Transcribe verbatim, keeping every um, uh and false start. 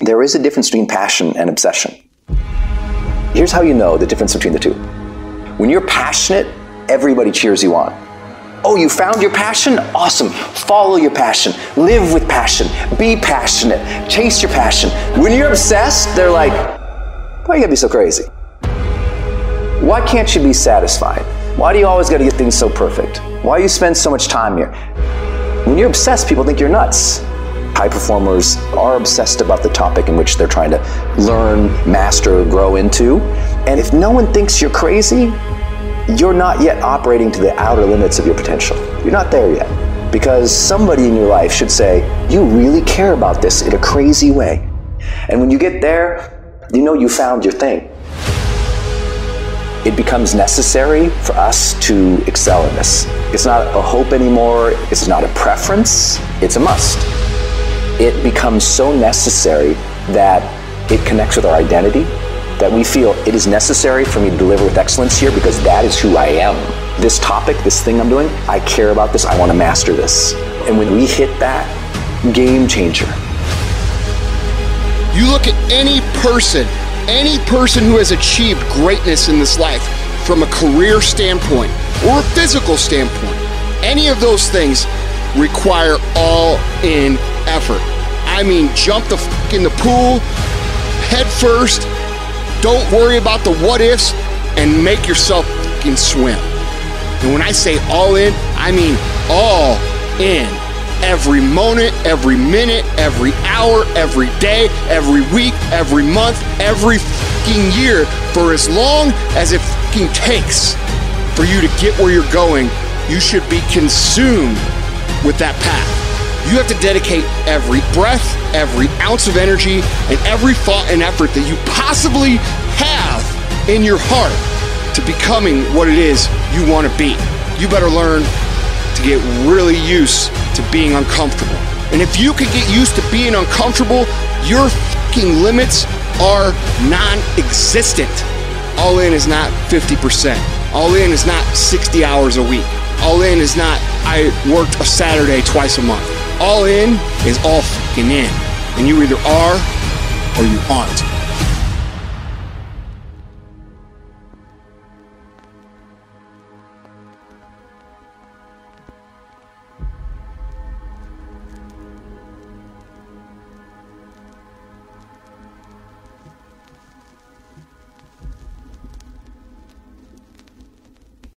there is a difference between passion and obsession. Here's how you know the difference between the two. When you're passionate, everybody cheers you on. Oh, you found your passion? Awesome. Follow your passion. Live with passion. Be passionate. Chase your passion. When you're obsessed, they're like, why you gotta be so crazy? Why can't you be satisfied? Why do you always gotta get things so perfect? Why do you spend so much time here? When you're obsessed, people think you're nuts. High performers are obsessed about the topic in which they're trying to learn, master, grow into. And if no one thinks you're crazy, you're not yet operating to the outer limits of your potential. You're not there yet. Because somebody in your life should say, you really care about this in a crazy way. And when you get there, you know you found your thing. It becomes necessary for us to excel in this. It's not a hope anymore. It's not a preference. It's a must. It becomes so necessary that it connects with our identity, that we feel it is necessary for me to deliver with excellence here because that is who I am. This topic, this thing I'm doing, I care about this, I want to master this. And when we hit that, game changer. You look at any person, any person who has achieved greatness in this life from a career standpoint or a physical standpoint, any of those things require all-in effort. I mean, jump the f- in the pool, head first, don't worry about the what ifs and make yourself fucking swim. And when I say all in, I mean all in. Every moment, every minute, every hour, every day, every week, every month, every fucking year, for as long as it fucking takes for you to get where you're going, you should be consumed with that path. You have to dedicate every breath, every ounce of energy, and every thought and effort that you possibly have in your heart to becoming what it is you want to be. You better learn to get really used to being uncomfortable. And if you can get used to being uncomfortable, your fucking limits are non-existent. All in is not fifty percent. All in is not sixty hours a week. All in is not, I worked a Saturday twice a month. All in is all fucking in. And you either are or you aren't.